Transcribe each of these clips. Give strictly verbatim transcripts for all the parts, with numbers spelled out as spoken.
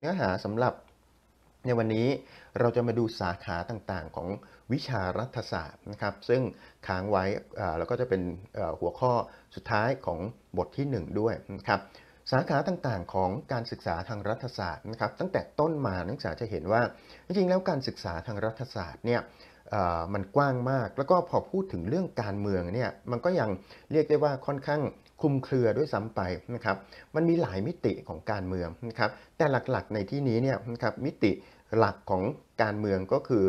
เนื้อหาสำหรับในวันนี้เราจะมาดูสาขาต่างๆของวิชารัฐศาสตร์นะครับซึ่งค้างไว้แล้วก็จะเป็นหัวข้อสุดท้ายของบทที่หนึ่งด้วยนะครับสาขาต่างๆของการศึกษาทางรัฐศาสตร์นะครับตั้งแต่ต้นมานักศึกษาจะเห็นว่าจริงๆแล้วการศึกษาทางรัฐศาสตร์เนี่ยมันกว้างมากแล้วก็พอพูดถึงเรื่องการเมืองเนี่ยมันก็ยังเรียกได้ว่าค่อนข้างคลุมเครือด้วยซ้ำไปนะครับมันมีหลายมิติของการเมืองนะครับแต่หลักๆในที่นี้เนี่ยนะครับมิติหลักของการเมืองก็คือ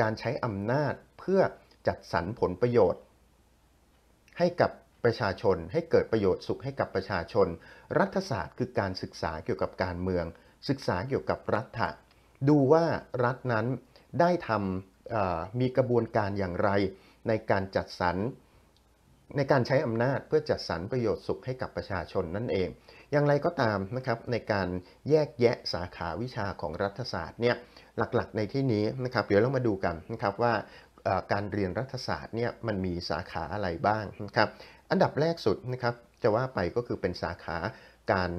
การใช้อำนาจเพื่อจัดสรรผลประโยชน์ให้กับประชาชนให้เกิดประโยชน์สุขให้กับประชาชนรัฐศาสตร์คือการศึกษาเกี่ยวกับการเมืองศึกษาเกี่ยวกับรัฐะดูว่ารัฐนั้นได้ทำมีกระบวนการอย่างไรในการจัดสรรในการใช้อำนาจเพื่อจัดสรรประโยชน์สุขให้กับประชาชนนั่นเองอย่างไรก็ตามนะครับในการแยกแยะสาขาวิชาของรัฐศาสตร์เนี่ยหลักๆในที่นี้นะครับเดี๋ยวเรามาดูกันนะครับว่าการเรียนรัฐศาสตร์เนี่ยมันมีสาขาอะไรบ้างนะครับอันดับแรกสุดนะครับจะว่าไปก็คือเป็นสาขาการ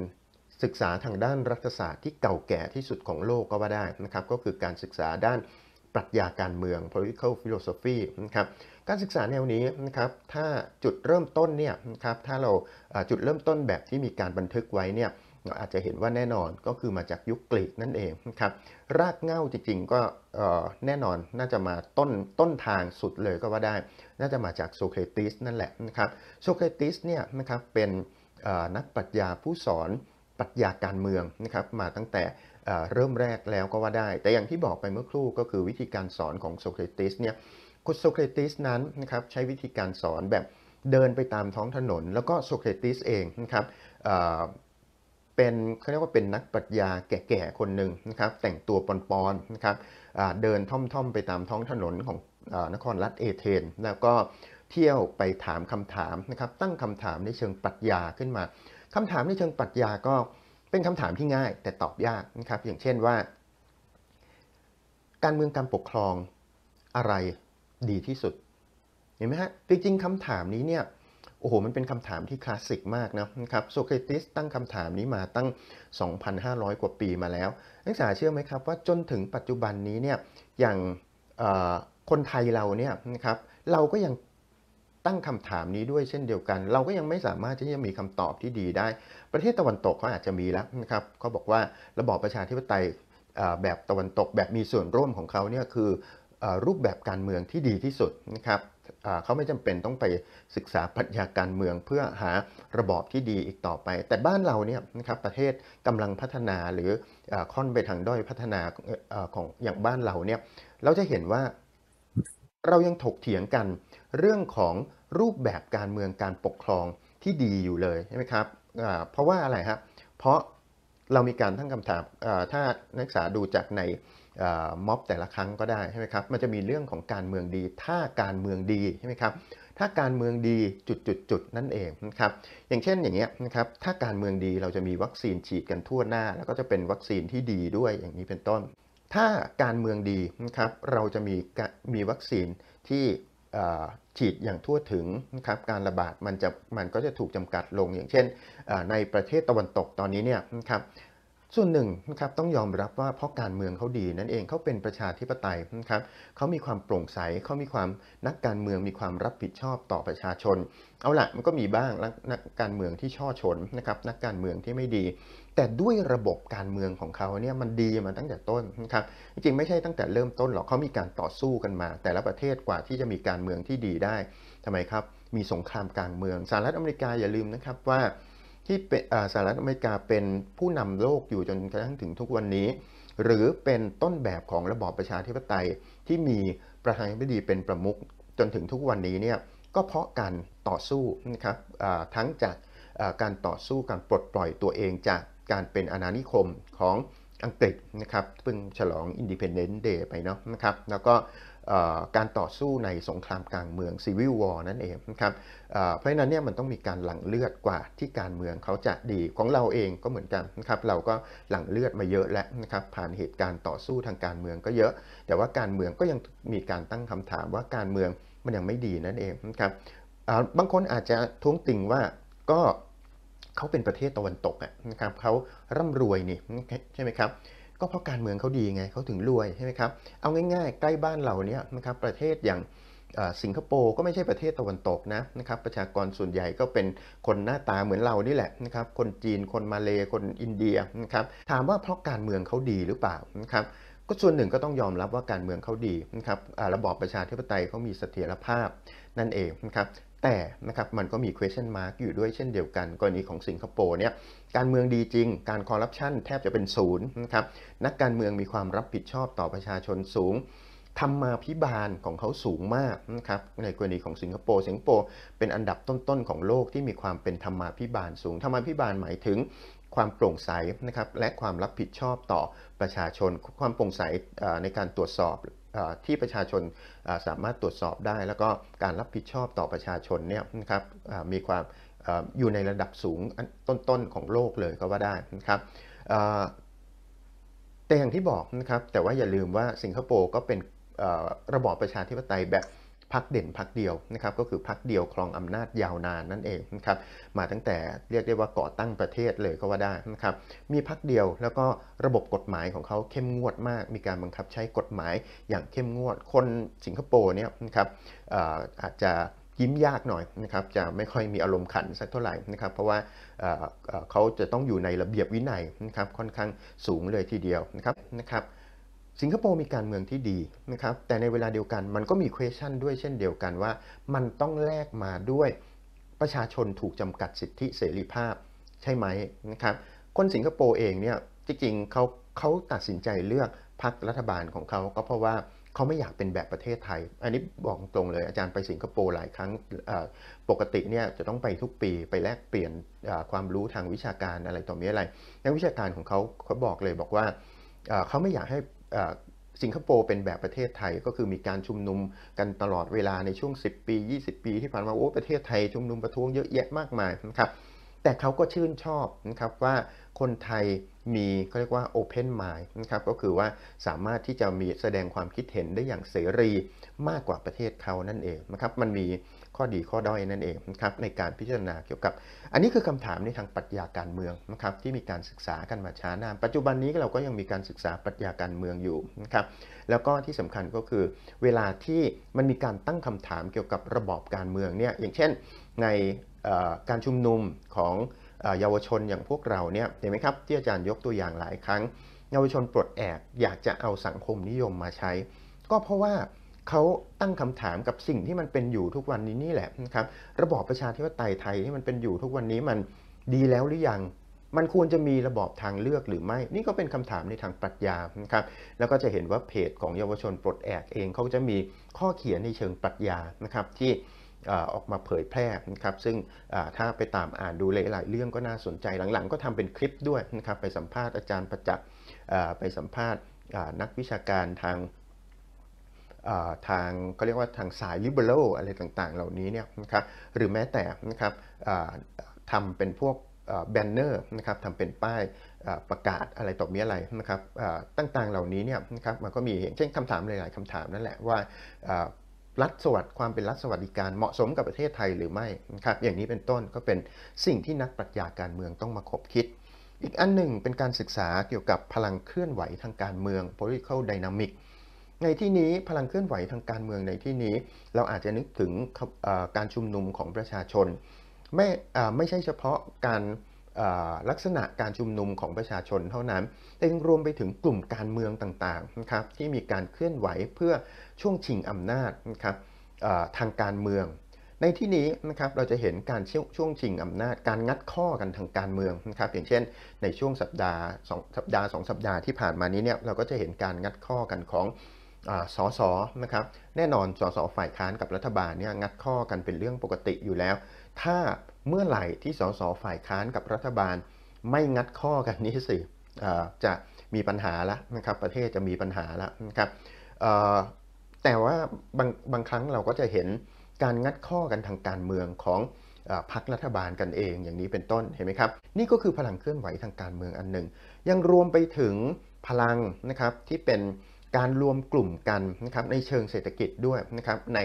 ศึกษาทางด้านรัฐศาสตร์ที่เก่าแก่ที่สุดของโลกก็ว่าได้นะครับก็คือการศึกษาด้านปรัชญาการเมือง political philosophy นะครับการศึกษาแนวนี้นะครับถ้าจุดเริ่มต้นเนี่ยนะครับถ้าเราจุดเริ่มต้นแบบที่มีการบันทึกไว้เนี่ยเราอาจจะเห็นว่าแน่นอนก็คือมาจากยุคกรีกนั่นเองนะครับรากเหง้าจริงๆก็แน่นอนน่าจะมาต้นต้นทางสุดเลยก็ว่าได้น่าจะมาจากโซเครติสนั่นแหละนะครับโซเครติสเนี่ยนะครับเป็นนักปรัชญาผู้สอนปรัชญาการเมืองนะครับมาตั้งแต่เริ่มแรกแล้วก็ว่าได้แต่อย่างที่บอกไปเมื่อครู่ก็คือวิธีการสอนของโซเครติสเนี่ยโซเครติสนั้นนะครับใช้วิธีการสอนแบบเดินไปตามท้องถนนแล้วก็โซเครติสเองนะครับเป็นเขาเรียกว่าเป็นนักปรัชญาแก่ๆคนหนึ่งนะครับแต่งตัวปอนๆนะครับเดินท่อมๆไปตามท้องถนนของนครรัฐเอเธนแล้วก็เที่ยวไปถามคำถามนะครับตั้งคำถามในเชิงปรัชญาขึ้นมาคำถามในเชิงปรัชญาก็เป็นคำถามที่ง่ายแต่ตอบยากนะครับอย่างเช่นว่าการเมืองการปกครองอะไรดีที่สุดเห็นไหมฮะจริงๆคำถามนี้เนี่ยโอ้โหมันเป็นคำถามที่คลาสสิกมากนะครับโซเครติสตั้งคำถามนี้มาตั้ง สองพันห้าร้อย กว่าปีมาแล้วนักศึกษาเชื่อไหมครับว่าจนถึงปัจจุบันนี้เนี่ยอย่างคนไทยเราเนี่ยนะครับเราก็ยังตั้งคำถามนี้ด้วยเช่นเดียวกันเราก็ยังไม่สามารถที่จะมีคำตอบที่ดีได้ประเทศตะวันตกเขาอาจจะมีแล้วนะครับเขาบอกว่าระบอบประชาธิปไตยแบบตะวันตกแบบมีส่วนร่วมของเขาเนี่ยคือรูปแบบการเมืองที่ดีที่สุดนะครับเขาไม่จำเป็นต้องไปศึกษาปรัชญาการเมืองเพื่อหาระบอบที่ดีอีกต่อไปแต่บ้านเราเนี่ยนะครับประเทศกำลังพัฒนาหรือค่อนไปทางด้อยพัฒนาของอย่างบ้านเราเนี่ยเราจะเห็นว่าเรายังถกเถียงกันเรื่องของรูปแบบการเมืองการปกครองที่ดีอยู่เลยใช่ไหมครับเพราะว่าอะไรครับเพราะเรามีการตั้งคำถามถ้านักศึกษาดูจากในม็อบแต่ละครั้งก็ได้ใช่ไหมครับมันจะมีเรื่องของการเมืองดีถ้าการเมืองดีใช่ไหมครับถ้าการเมืองดีจุดๆๆนั่นเองนะครับอย่างเช่นอย่างเงี้ยนะครับถ้าการเมืองดีเราจะมีวัคซีนฉีดกันทั่วหน้าแล้วก็จะเป็นวัคซีนที่ดีด้วยอย่างนี้เป็นต้นถ้าการเมืองดีนะครับเราจะมีมีวัคซีนที่ฉีดอย่างทั่วถึงนะครับการระบาดมันจะมันก็จะถูกจำกัดลงอย่างเช่นในประเทศตะวันตกตอนนี้เนี่ยนะครับส่วนหนึ่งนะครับต้องยอมรับว่าเพราะการเมืองเขาดีนั่นเองเขาเป็นประชาธิปไตยนะครับเขามีความโปร่งใสเขามีความนักการเมืองมีความรับผิดชอบต่อประชาชนเอาละมันก็มีบ้างนักการเมืองที่ช่อชนนะครับนักการเมืองที่ไม่ดีแต่ด้วยระบบการเมืองของเขาเนี่ยมันดีมาตั้งแต่ต้นนะครับจริงๆไม่ใช่ตั้งแต่เริ่มต้นหรอกเขามีการต่อสู้กันมาแต่ละประเทศกว่าที่จะมีการเมืองที่ดีได้ทำไมครับมีสงครามกลางเมืองสหรัฐอเมริกาอย่าลืมนะครับว่าที่สหรัฐอเมริกาเป็นผู้นำโลกอยู่จนกระทั่งถึงทุกวันนี้หรือเป็นต้นแบบของระบอบประชาธิปไตยที่มีประธานาธิบดีเป็นประมุขจนถึงทุกวันนี้เนี่ยก็เพราะการต่อสู้นะครับทั้งจากการต่อสู้การปลดปล่อยตัวเองจากการเป็นอาณานิคมของอังกฤษนะครับเพิ่งฉลอง Independence Day ไปเนาะนะครับแล้วก็การต่อสู้ในสงครามกลางเมือง Civil War นั่นเองนะครับเพราะฉะนั้นเนี่ยมันต้องมีการหลั่งเลือดกว่าที่การเมืองเขาจะดีของเราเองก็เหมือนกันนะครับเราก็หลั่งเลือดมาเยอะแล้วนะครับผ่านเหตุการณ์ต่อสู้ทางการเมืองก็เยอะแต่ว่าการเมืองก็ยังมีการตั้งคำถามว่าการเมืองมันยังไม่ดีนั่นเองนะครับบางคนอาจจะท้วงติ่งว่าก็ เขาเป็นประเทศตะวันตกนะครับเขาร่ำรวยนี่ใช่ไหมครับก็เพราะการเมืองเขาดีไงเขาถึงรวยใช่ไหมครับเอาง่ายๆใกล้บ้านเราเนี่ยนะครับประเทศอย่างสิงคโปร์ก็ไม่ใช่ประเทศตะวันตกนะนะครับประชากรส่วนใหญ่ก็เป็นคนหน้าตาเหมือนเรานี่แหละนะครับคนจีนคนมาเลย์คนอินเดียนะครับถามว่าเพราะการเมืองเขาดีหรือเปล่านะครับก็ส่วนหนึ่งก็ต้องยอมรับว่าการเมืองเขาดีนะครับระบอบประชาธิปไตยเขามีเสถียรภาพนั่นเองนะครับแต่นะครับมันก็มี question mark อยู่ด้วยเช่นเดียวกันกรณีของสิงคโปร์เนี่ยการเมืองดีจริงการคอร์รัปชันแทบจะเป็นศูนย์นะครับนักการเมืองมีความรับผิดชอบต่อประชาชนสูงธรรมาภิบาลของเขาสูงมากนะครับในกรณีของสิงคโปร์สิงคโปร์เป็นอันดับต้นๆของโลกที่มีความเป็นธรรมาภิบาลสูงธรรมาภิบาลหมายถึงความโปร่งใสนะครับและความรับผิดชอบต่อประชาชนความโปร่งใสในการตรวจสอบที่ประชาชนสามารถตรวจสอบได้แล้วก็การรับผิดชอบต่อประชาชนเนี่ยนะครับมีความอยู่ในระดับสูงต้นๆของโลกเลยก็ว่าได้นะครับแต่อย่างที่บอกนะครับแต่ว่าอย่าลืมว่าสิงคโปร์ก็เป็นระบอบประชาธิปไตยแบบพรรคเด่นพรรคเดียวนะครับก็คือพรรคเดียวครองอำนาจยาวนานนั่นเองนะครับมาตั้งแต่เรียกได้ว่าก่อตั้งประเทศเลยก็ว่าได้นะครับมีพรรคเดียวแล้วก็ระบบกฎหมายของเขาเข้มงวดมากมีการบังคับใช้กฎหมายอย่างเข้มงวดคนสิงคโปร์เนี่ยนะครับอาจจะยิ้มยากหน่อยนะครับจะไม่ค่อยมีอารมณ์ขันสักเท่าไหร่นะครับเพราะว่าเขาจะต้องอยู่ในระเบียบวินัยนะครับค่อนข้างสูงเลยทีเดียวนะครับนะครับสิงคโปร์มีการเมืองที่ดีนะครับแต่ในเวลาเดียวกันมันก็มี question ด้วยเช่นเดียวกันว่ามันต้องแลกมาด้วยประชาชนถูกจำกัดสิทธิเสรีภาพใช่ไหมนะครับคนสิงคโปร์เองเนี่ยจริงๆเขาเขาตัดสินใจเลือกพรรครัฐบาลของเขาก็เพราะว่าเขาไม่อยากเป็นแบบประเทศไทยอันนี้บอกตรงเลยอาจารย์ไปสิงคโปร์หลายครั้งปกติเนี่ยจะต้องไปทุกปีไปแลกเปลี่ยนความรู้ทางวิชาการอะไรต่อมีอะไรนักวิชาการของเขาเขาบอกเลยบอกว่าเขาไม่อยากให้สิงคโปร์เป็นแบบประเทศไทยก็คือมีการชุมนุมกันตลอดเวลาในช่วงสิบปียี่สิบปีที่ผ่านมาโอ้ประเทศไทยชุมนุมประท้วงเยอะแยะมากมายนะครับแต่เขาก็ชื่นชอบนะครับว่าคนไทยมีเขาเรียกว่า open mind นะครับก็คือว่าสามารถที่จะมีแสดงความคิดเห็นได้อย่างเสรีมากกว่าประเทศเขานั่นเองนะครับมันมีข้อดีข้อด้อยนั่นเองนะครับในการพิจารณาเกี่ยวกับอันนี้คือคำถามในทางปรัชญาการเมืองนะครับที่มีการศึกษากันมาช้านานปัจจุบันนี้เราก็ยังมีการศึกษาปรัชญาการเมืองอยู่นะครับแล้วก็ที่สำคัญก็คือเวลาที่มันมีการตั้งคำถามเกี่ยวกับระบอบการเมืองเนี่ยอย่างเช่นในการชุมนุมของเยาวชนอย่างพวกเราเนี่ยเห็นไหมครับที่อาจารย์ยกตัวอย่างหลายครั้งเยาวชนปลดแอกอยากจะเอาสังคมนิยมมาใช้ก็เพราะว่าเขาตั้งคำถามกับสิ่งที่มันเป็นอยู่ทุกวันนี้นี่แหละนะครับระบอบประชาธิปไตยไทยที่มันเป็นอยู่ทุกวันนี้มันดีแล้วหรือยังมันควรจะมีระบอบทางเลือกหรือไม่นี่ก็เป็นคำถามในทางปรัชญานะครับแล้วก็จะเห็นว่าเพจของเยาวชนปลดแอกเองเขาจะมีข้อเขียนในเชิงปรัชญานะครับที่ออกมาเผยแพร่นะครับซึ่งถ้าไปตามอ่านดูหลายๆเรื่องก็น่าสนใจหลังๆก็ทำเป็นคลิปด้วยนะครับไปสัมภาษณ์อาจารย์ประจักษ์ไปสัมภาษณ์นักวิชาการทางทางเขาเรียกว่าทางสายลิเบอรัลอะไรต่างๆเหล่านี้เนี่ยนะครับหรือแม้แต่นะครับทำเป็นพวกแบนเนอร์นะครับทำเป็นป้ายประกาศอะไรต่อมีอะไรนะครับต่างๆเหล่านี้เนี่ยนะครับมันก็มีเช่นคำถามหลายๆคำถามนั่นแหละว่ารัฐสวัสดิความเป็นรัฐสวัสดิการเหมาะสมกับประเทศไทยหรือไม่นะครับอย่างนี้เป็นต้นก็เป็นสิ่งที่นักปรัชญาการเมืองต้องมาคบคิดอีกอันหนึ่งเป็นการศึกษาเกี่ยวกับพลังเคลื่อนไหวทางการเมือง political dynamic ในที่นี้พลังเคลื่อนไหวทางการเมืองในที่นี้เราอาจจะนึกถึงการชุมนุมของประชาชนไม่ไม่ใช่เฉพาะการลักษณะการชุมนุมของประชาชนเท่านั้นแต่ยังรวมไปถึงกลุ่มการเมืองต่างๆนะครับที่มีการเคลื่อนไหวเพื่อช่วงชิงอำนาจนะครับทางการเมืองในที่นี้นะครับเราจะเห็นการช่วงชิงอำนาจการงัดข้อกันทางการเมืองนะครับอย่างเช่นในช่วงสัปดาห์สองสัปดาห์สองสัปดาห์ที่ผ่านมานี้เนี่ยเราก็จะเห็นการงัดข้อกันของสสนะครับแน่นอนสสฝ่ายค้านกับรัฐบาลเนี่ยงัดข้อกันเป็นเรื่องปกติอยู่แล้วถ้าเมื่อไหร่ที่สสฝ่ายค้านกับรัฐบาลไม่งัดข้อกันนี้สิจะมีปัญหาละนะครับประเทศจะมีปัญหาละนะครับแต่ว่าบางบางครั้งเราก็จะเห็นการงัดข้อกันทางการเมืองของพรรครัฐบาลกันเองอย่างนี้เป็นต้นเห็นไหมครับนี่ก็คือพลังเคลื่อนไหวทางการเมืองอันหนึ่งยังรวมไปถึงพลังนะครับที่เป็นการรวมกลุ่มกันนะครับในเชิงเศรษฐกิจด้วยนะครับใน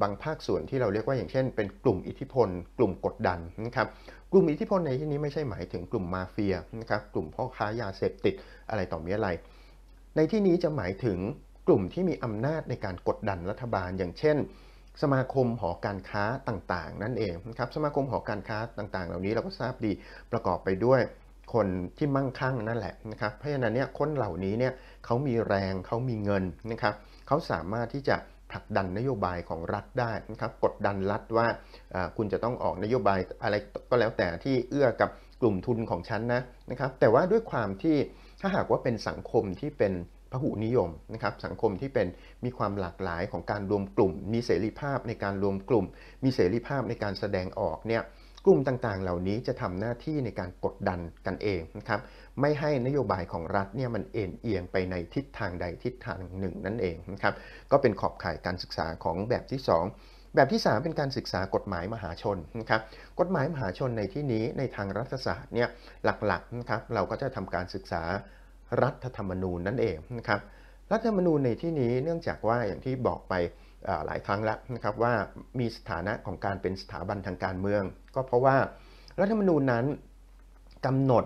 บางภาคส่วนที่เราเรียกว่าอย่างเช่นเป็นกลุ่มอิทธิพลกลุ่มกดดันนะครับ กลุ่มอิทธิพลในที่นี้ไม่ใช่หมายถึงกลุ่มมาเฟียนะครับกลุ่มพ่อค้ายาเสพติดอะไรต่อมีอะไรในที่นี้จะหมายถึงกลุ่มที่มีอำนาจในการกดดันรัฐบาลอย่างเช่นสมาคมหอการค้าต่างๆนั่นเองนะครับสมาคมหอการค้าต่างๆเหล่านี้เราก็ทราบดีประกอบไปด้วยคนที่มั่งคั่งนั่นแหละนะครับเพราะฉะนั้นเนี่ยคนเหล่านี้เนี่ยเขามีแรงเขามีเงินนะครับเขาสามารถที่จะผลักดันนโยบายของรัฐได้นะครับกดดันรัฐว่าคุณจะต้องออกนโยบายอะไรก็แล้วแต่ที่เอื้อกับกลุ่มทุนของฉันนะนะครับแต่ว่าด้วยความที่ถ้าหากว่าเป็นสังคมที่เป็นพหุนิยมนะครับสังคมที่เป็นมีความหลากหลายของการรวมกลุ่มมีเสรีภาพในการรวมกลุ่มมีเสรีภาพในการแสดงออกเนี่ยกลุ่มต่างๆเหล่านี้จะทำหน้าที่ในการกดดันกันเองนะครับไม่ให้นโยบายของรัฐเนี่ยมันเอ็นเอียงไปในทิศทางใดทิศทางหนึ่งนั่นเองนะครับก็เป็นขอบข่ายการศึกษาของแบบที่สองแบบที่สามเป็นการศึกษากฎหมายมหาชนนะครับกฎหมายมหาชนในที่นี้ในทางรัฐศาสตร์เนี่ยหลักๆนะครับเราก็จะทำการศึกษารัฐธรรมนูญนั่นเองนะครับรัฐธรรมนูญในที่นี้เนื่องจากว่าอย่างที่บอกไปหลายครั้งแล้วนะครับว่ามีสถานะของการเป็นสถาบันทางการเมืองก็เพราะว่ารัฐธรรมนูญนั้นกำหนด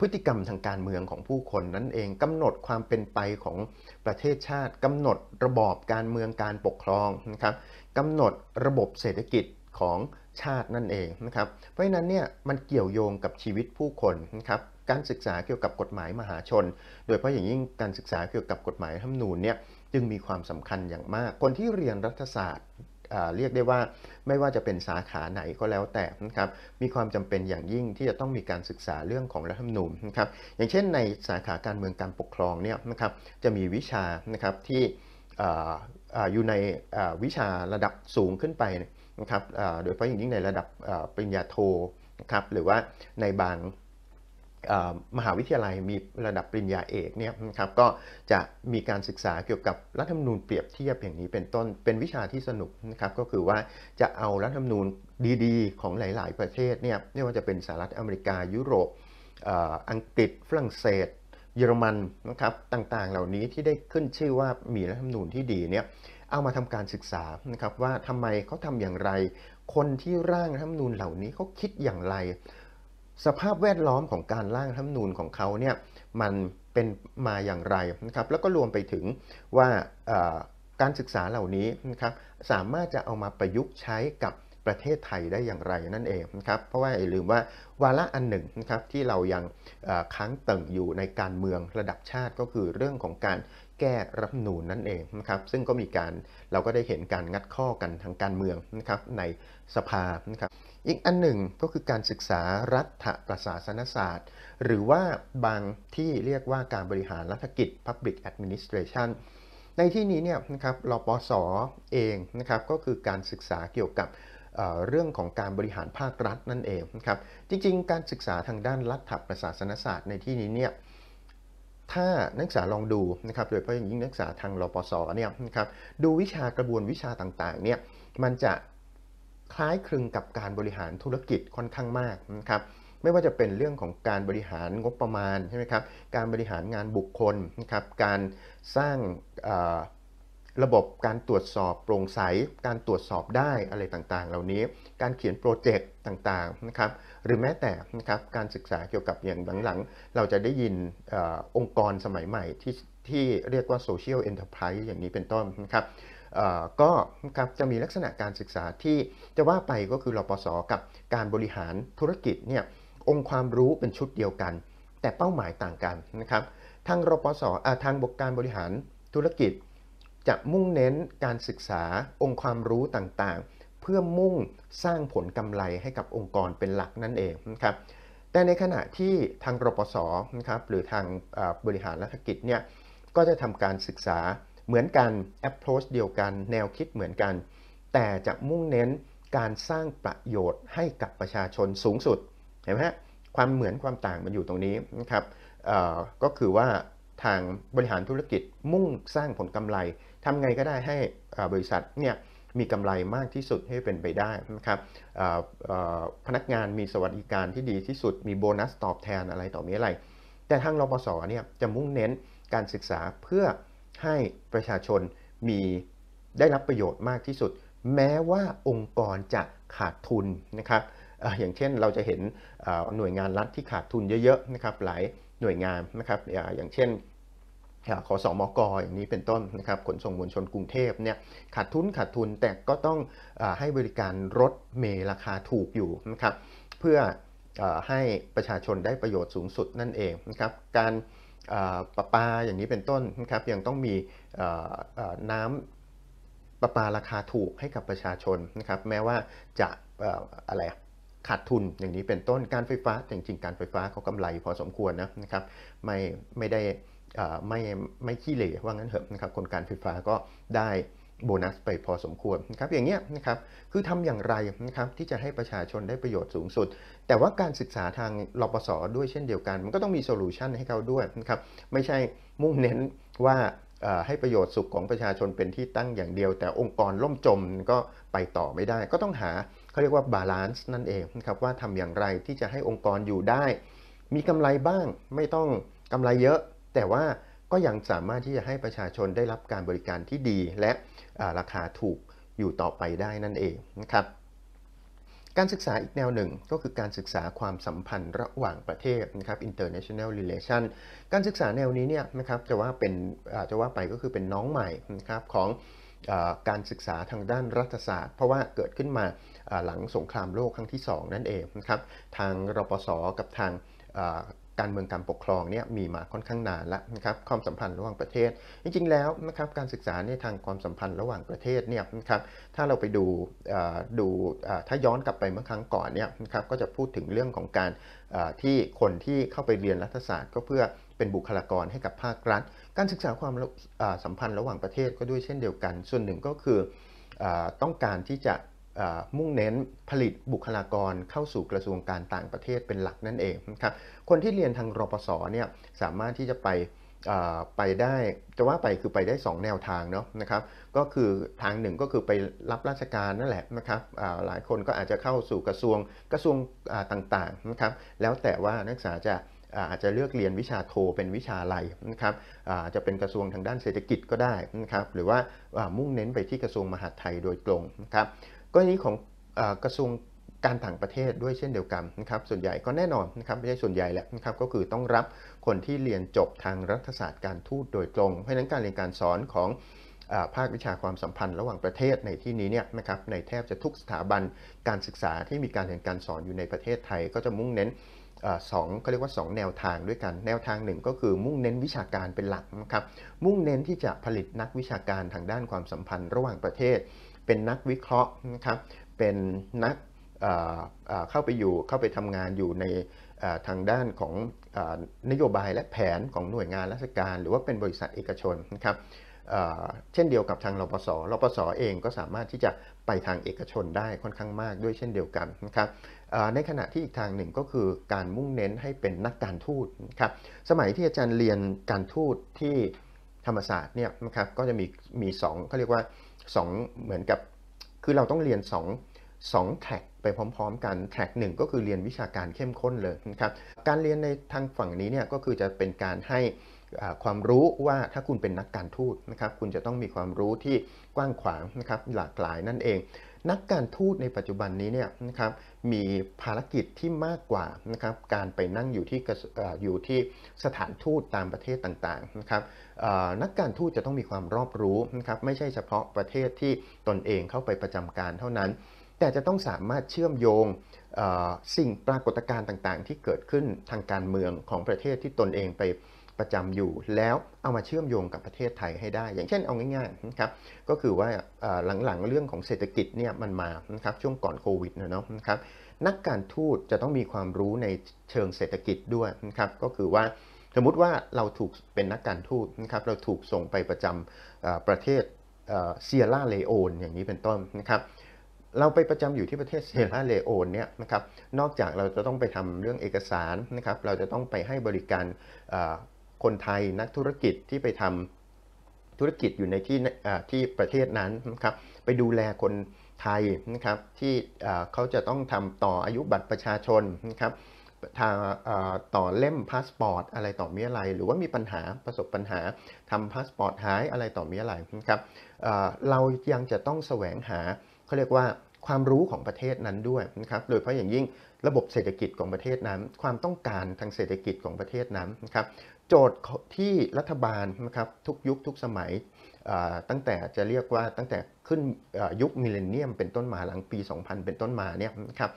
พฤติกรรมทางการเมืองของผู้คนนั่นเองกำหนดความเป็นไปของประเทศชาติกำหนดระบอบการเมืองการปกครองนะครับกำหนดระบบเศรษฐกิจของชาตินั่นเองนะครับเพราะฉะนั้นเนี่ยมันเกี่ยวโยงกับชีวิตผู้คนนะครับการศึกษาเกี่ยวกับกฎหมายมหาชนโดยเฉพาะอย่างยิ่งการศึกษาเกี่ยวกับกฎหมายรัฐธรรมนูญเนี่ยจึงมีความสำคัญอย่างมากคนที่เรียนรัฐศาสตร์เรียกได้ว่าไม่ว่าจะเป็นสาขาไหนก็แล้วแต่นะครับมีความจำเป็นอย่างยิ่งที่จะต้องมีการศึกษาเรื่องของรัฐธรรมนูญนะครับอย่างเช่นในสาขาการเมืองการปกครองเนี่ยนะครับจะมีวิชานะครับที่อยู่ในวิชาระดับสูงขึ้นไปนะครับโดยเฉพาะอย่างยิ่งในระดับปริญญาโทนะครับหรือว่าในบางมหาวิทยาลัยมีระดับปริญญาเอกเนี่ยนะครับก็จะมีการศึกษาเกี่ยวกับรัฐธรรมนูญเปรียบเทียบอย่างนี้เป็นต้นเป็นวิชาที่สนุกนะครับก็คือว่าจะเอารัฐธรรมนูญดีๆของหลายๆประเทศเนี่ยไม่ว่าจะเป็นสหรัฐอเมริกายุโรปอังกฤษฝรั่งเศสเยอรมันนะครับต่างๆเหล่านี้ที่ได้ขึ้นชื่อว่ามีรัฐธรรมนูญที่ดีเนี่ยเอามาทำการศึกษานะครับว่าทำไมเขาทำอย่างไรคนที่ร่างรัฐธรรมนูญเหล่านี้เขาคิดอย่างไรสภาพแวดล้อมของการร่างรัฐธรรมนูญของเขาเนี่ยมันเป็นมาอย่างไรนะครับแล้วก็รวมไปถึงว่าการศึกษาเหล่านี้นะครับสามารถจะเอามาประยุกต์ใช้กับประเทศไทยได้อย่างไรนั่นเองนะครับเพราะว่าอย่าลืมว่าวาระอันหนึ่งนะครับที่เรายังค้างตึงอยู่ในการเมืองระดับชาติก็คือเรื่องของการแก้รัฐธรรมนูญนั่นเองนะครับซึ่งก็มีการเราก็ได้เห็นการงัดข้อกันทางการเมืองนะครับในสภานะครับอีกอันหนึ่งก็คือการศึกษารัฐประศาสนศาสตร์หรือว่าบางที่เรียกว่าการบริหารรัฐกิจ Public Administration ในที่นี้เนี่ยนะครับรปศ.เองนะครับก็คือการศึกษาเกี่ยวกับเรื่องของการบริหารภาครัฐนั่นเองนะครับจริงๆการศึกษาทางด้านรัฐประศาสนศาสตร์ในที่นี้เนี่ยถ้านักศึกษาลองดูนะครับโดยเฉพาะอย่างยิ่งนักศึกษาทางรปศ.เนี่ยนะครับดูวิชากระบวนวิชาต่างๆเนี่ยมันจะคล้ายคลึงกับการบริหารธุรกิจค่อนข้างมากนะครับไม่ว่าจะเป็นเรื่องของการบริหารงบประมาณใช่ไหมครับการบริหารงานบุคคลนะครับการสร้างระบบการตรวจสอบโปร่งใสการตรวจสอบได้อะไรต่างๆเหล่านี้การเขียนโปรเจกต์ต่างๆนะครับหรือแม้แต่นะครับการศึกษาเกี่ยวกับอย่างหลังๆเราจะได้ยิน อ, องค์กรสมัยใหม่ที่ที่เรียกว่าโซเชียลเอ็นเตอร์ไพรส์อย่างนี้เป็นต้นนะครับก็ครับจะมีลักษณะการศึกษาที่จะว่าไปก็คือรปศ.กับการบริหารธุรกิจเนี่ยองค์ความรู้เป็นชุดเดียวกันแต่เป้าหมายต่างกันนะครับทางรปศ.ทางการบริหารธุรกิจจะมุ่งเน้นการศึกษาองค์ความรู้ต่างๆเพื่อมุ่งสร้างผลกำไรให้กับองค์กรเป็นหลักนั่นเองนะครับแต่ในขณะที่ทางรปศ.นะครับหรือทางบริหารธุรกิจเนี่ยก็จะทำการศึกษาเหมือนกัน approach เดียวกันแนวคิดเหมือนกันแต่จะมุ่งเน้นการสร้างประโยชน์ให้กับประชาชนสูงสุดเห็นไหมฮะความเหมือนความต่างมันอยู่ตรงนี้นะครับก็คือว่าทางบริหารธุรกิจมุ่งสร้างผลกำไรทำไงก็ได้ให้บริษัทเนี่ยมีกำไรมากที่สุดให้เป็นไปได้นะครับพนักงานมีสวัสดิการที่ดีที่สุดมีโบนัสตอบแทนอะไรต่อมีอะไรแต่ทางรปศ.เนี่ยจะมุ่งเน้นการศึกษาเพื่อให้ประชาชนมีได้รับประโยชน์มากที่สุดแม้ว่าองค์กรจะขาดทุนนะครับ อย่างเช่นเราจะเห็นหน่วยงานรัฐที่ขาดทุนเยอะๆนะครับหลายหน่วยงานนะครับอย่างเช่นขสมก.อย่างนี้เป็นต้นนะครับขนส่งมวลชนกรุงเทพเนี่ยขาดทุนขาดทุนแต่ก็ต้องให้บริการรถเมล์ราคาถูกอยู่นะครับเพื่อให้ประชาชนได้ประโยชน์สูงสุดนั่นเองนะครับการประปาอย่างนี้เป็นต้นนะครับยังต้องมีน้ำประปาราคาถูกให้กับประชาชนนะครับแม้ว่าจะอะไรขาดทุนอย่างนี้เป็นต้นการไฟฟ้าจริงๆการไฟฟ้าเขากำไรพอสมควรนะนะครับไม่ไม่ได้ไม่ไม่ขี้เหร่ว่างั้นเถอะนะครับคนการไฟฟ้าก็ได้โบนัสไปพอสมควรนะครับอย่างเงี้ยนะครับคือทำอย่างไรนะครับที่จะให้ประชาชนได้ประโยชน์สูงสุดแต่ว่าการศึกษาทางรปส.ด้วยเช่นเดียวกันมันก็ต้องมีโซลูชันให้เขาด้วยนะครับไม่ใช่มุ่งเน้นว่าให้ประโยชน์สุขของประชาชนเป็นที่ตั้งอย่างเดียวแต่องค์กรล่มจมก็ไปต่อไม่ได้ก็ต้องหาเขาเรียกว่าบาลานซ์นั่นเองนะครับว่าทำอย่างไรที่จะให้องค์กรอยู่ได้มีกำไรบ้างไม่ต้องกำไรเยอะแต่ว่าก็ยังสามารถที่จะให้ประชาชนได้รับการบริการที่ดีและราคาถูกอยู่ต่อไปได้นั่นเองนะครับการศึกษาอีกแนวหนึ่งก็คือการศึกษาความสัมพันธ์ระหว่างประเทศนะครับ international relation การศึกษาแนวนี้เนี่ยนะครับจะว่าเป็นจะว่าไปก็คือเป็นน้องใหม่นะครับของการศึกษาทางด้านรัฐศาสตร์เพราะว่าเกิดขึ้นมาหลังสงครามโลกครั้งที่สองนั่นเองนะครับทางรปส.กับทางการเมืองการปกครองเนี่ยมีมาค่อนข้างนานแล้วนะครับความสัมพันธ์ระหว่างประเทศจริงๆแล้วนะครับการศึกษาในทางความสัมพันธ์ระหว่างประเทศเนี่ยนะครับถ้าเราไปดูดูถ้าย้อนกลับไปเมื่อครั้งก่อนเนี่ยนะครับก็จะพูดถึงเรื่องของการที่คนที่เข้าไปเรียนรัฐศาสตร์ก็เพื่อเป็นบุคลากรให้กับภาครัฐการศึกษาความสัมพันธ์ระหว่างประเทศก็ด้วยเช่นเดียวกันส่วนหนึ่งก็คือต้องการที่จะมุ่งเน้นผลิตบุคลากรเข้าสู่กระทรวงการต่างประเทศเป็นหลักนั่นเองนะครับคนที่เรียนทางรปส.เนี่ยสามารถที่จะไปไปได้จะว่าไปคือไปได้สองแนวทางเนาะนะครับก็คือทางหนึ่งก็คือไปรับราชการนั่นแหละนะครับหลายคนก็อาจจะเข้าสู่กระทรวงกระทรวงต่างๆนะครับแล้วแต่ว่านักศึกษาจะอาจจะเลือกเรียนวิชาโทเป็นวิชาอะไรนะครับอาจจะเป็นกระทรวงทางด้านเศรษฐกิจก็ได้นะครับหรือว่ามุ่งเน้นไปที่กระทรวงมหาดไทยโดยตรงนะครับกรณีของกระทรวงการต่างประเทศด้วยเช่นเดียวกันนะครับส่วนใหญ่ก็แน่นอนนะครับไม่ใช่ส่วนใหญ่แหละนะครับก็คือต้องรับคนที่เรียนจบทางรัฐศาสตร์การทูตโดยตรงเพราะฉะนั้นการเรียนการสอนของภาควิชาความสัมพันธ์ระหว่างประเทศในที่นี้เนี่ยนะครับในแทบจะทุกสถาบันการศึกษาที่มีการเรียนการสอนอยู่ในประเทศไทยก็จะมุ่งเน้นสองเขาเรียกว่าสองแนวทางด้วยกันแนวทางหนึ่งก็คือมุ่งเน้นวิชาการเป็นหลักนะครับมุ่งเน้นที่จะผลิตนักวิชาการทางด้านความสัมพันธ์ระหว่างประเทศเป็นนักวิเคราะห์นะครับเป็นนักเอ่อเอ่อเข้าไปอยู่เข้าไปทำงานอยู่ในทางด้านของนโยบายและแผนของหน่วยงานราชการหรือว่าเป็นบริษัทเอกชนนะครับเช่นเดียวกับทางรปส.รปส.เองก็สามารถที่จะไปทางเอกชนได้ค่อนข้างมากด้วยเช่นเดียวกันนะครับในขณะที่อีกทางหนึ่งก็คือการมุ่งเน้นให้เป็นนักการทูตนะครับสมัยที่อาจารย์เรียนการทูตที่ธรรมศาสตร์เนี่ยนะครับก็จะมีมีสองเขาเรียกว่าสองเหมือนกับคือเราต้องเรียนสองสองแทร็กไปพร้อมๆกันแทร็กหนึ่งก็คือเรียนวิชาการเข้มข้นเลยนะครับการเรียนในทางฝั่งนี้เนี่ยก็คือจะเป็นการให้ความรู้ว่าถ้าคุณเป็นนักการทูตนะครับคุณจะต้องมีความรู้ที่กว้างขวางนะครับหลากหลายนั่นเองนักการทูตในปัจจุบันนี้เนี่ยนะครับมีภารกิจที่มากกว่านะครับการไปนั่งอยู่ที่อยู่ที่สถานทูตตามประเทศต่างๆนะครับนักการทูตจะต้องมีความรอบรู้นะครับไม่ใช่เฉพาะประเทศที่ตนเองเข้าไปประจำการเท่านั้นแต่จะต้องสามารถเชื่อมโยงสิ่งปรากฏการณ์ต่างๆที่เกิดขึ้นทางการเมืองของประเทศที่ตนเองไปประจำอยู่แล้วเอามาเชื่อมโยงกับประเทศไทยให้ได้อย่างเช่นเอาง่ายๆนะครับก็คือว่าหลังๆเรื่องของเศรษฐกิจเนี่ยมันมานะครับช่วงก่อนโควิดเนาะนะครับนักการทูตจะต้องมีความรู้ในเชิงเศรษฐกิจด้วยนะครับก็คือว่าสมมุติว่าเราถูกเป็นนักการทูตนะครับเราถูกส่งไปประจำประเทศเซียร่าเลโอนอย่างนี้เป็นต้นนะครับเราไปประจำอยู่ที่ประเทศเซียร่าเลโอนเนี่ยนะครับนอกจากเราจะต้องไปทำเรื่องเอกสารนะครับเราจะต้องไปให้บริการคนไทยนักธุรกิจที่ไปทำธุรกิจอยู่ในที่ที่ประเทศนั้นนะครับไปดูแลคนไทยนะครับที่เขาจะต้องทำต่ออายุบัตรประชาชนนะครับต่อเล่มพาสปอร์ตอะไรต่อมีอะไรหรือว่ามีปัญหาประสบปัญหาทำพาสปอร์ตหายอะไรต่อมีอะไรนะครับเรายังจะต้องแสวงหาเขาเรียกว่า ความรู้ของประเทศนั้นด้วยนะครับโดยเฉพาะอย่างยิ่งระบบเศรษฐกิจของประเทศนั้นความต้องการทางเศรษฐกิจของประเทศนั้นนะครับโจทย์ที่รัฐบาลนะครับทุกยุคทุกสมัยตั้งแต่จะเรียกว่าตั้งแต่ขึ้นยุคมิเลเนียมเป็นต้นมาหลังปีสองพันเป็นต้นมาเนี่ยครับ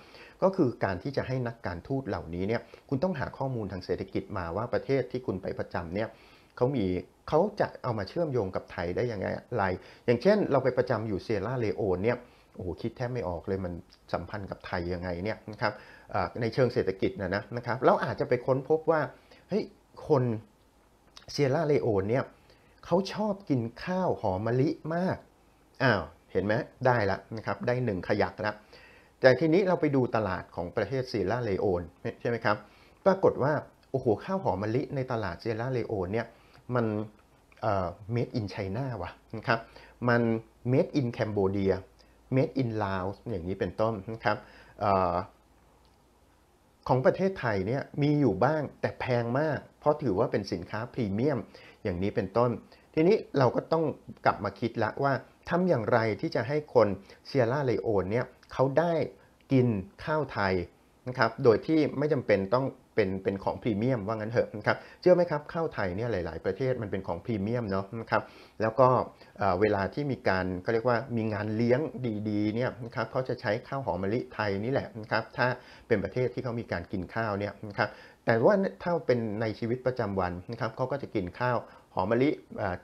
ก็คือการที่จะให้นักการทูตเหล่านี้เนี่ยคุณต้องหาข้อมูลทางเศรษฐกิจมาว่าประเทศที่คุณไปประจำเนี่ยเขามีเขาจะเอามาเชื่อมโยงกับไทยได้อย่างไรอย่างเช่นเราไปประจำอยู่เซราเลโอนเนี่ยโอ้โหคิดแทบไม่ออกเลยมันสัมพันธ์กับไทยยังไงเนี่ยนะครับในเชิงเศรษฐกิจนะนะนะครับเราอาจจะไปค้นพบว่าเฮ้ยคนเซราเลโอนเนี่ยเขาชอบกินข้าวหอมมะลิมากอ้าวเห็นไหมได้ละนะครับได้หนึ่งขยักละแต่ทีนี้เราไปดูตลาดของประเทศเซราเลโอนใช่ไหมครับปรากฏว่าโอ้โหข้าวหอมมะลิในตลาดเซราเลโอนเนี่ยมันเอ่อ made in China ว่ะนะครับมัน made in Cambodia made in Laos อย่างนี้เป็นต้นนะครับของประเทศไทยเนี่ยมีอยู่บ้างแต่แพงมากเพราะถือว่าเป็นสินค้าพรีเมียมอย่างนี้เป็นต้นทีนี้เราก็ต้องกลับมาคิดละว่าทำอย่างไรที่จะให้คนเซราเลโอนเนี่ยเขาได้กินข้าวไทยนะครับโดยที่ไม่จำเป็นต้องเป็นเป็นของพรีเมียมว่างั้นเถอะนะครับเชื่อไหมครับข้าวไทยเนี่ยหลายๆประเทศมันเป็นของพรีเมียมเนาะนะครับแล้วก็เวลาที่มีการเขาเรียกว่ามีงานเลี้ยงดีๆเนี่ยนะครับเขาจะใช้ข้าวหอมมะลิไทยนี่แหละนะครับถ้าเป็นประเทศที่เขามีการกินข้าวเนี่ยนะครับแต่ว่าถ้าเป็นในชีวิตประจำวันนะครับเขาก็จะกินข้าวหอมมะลิ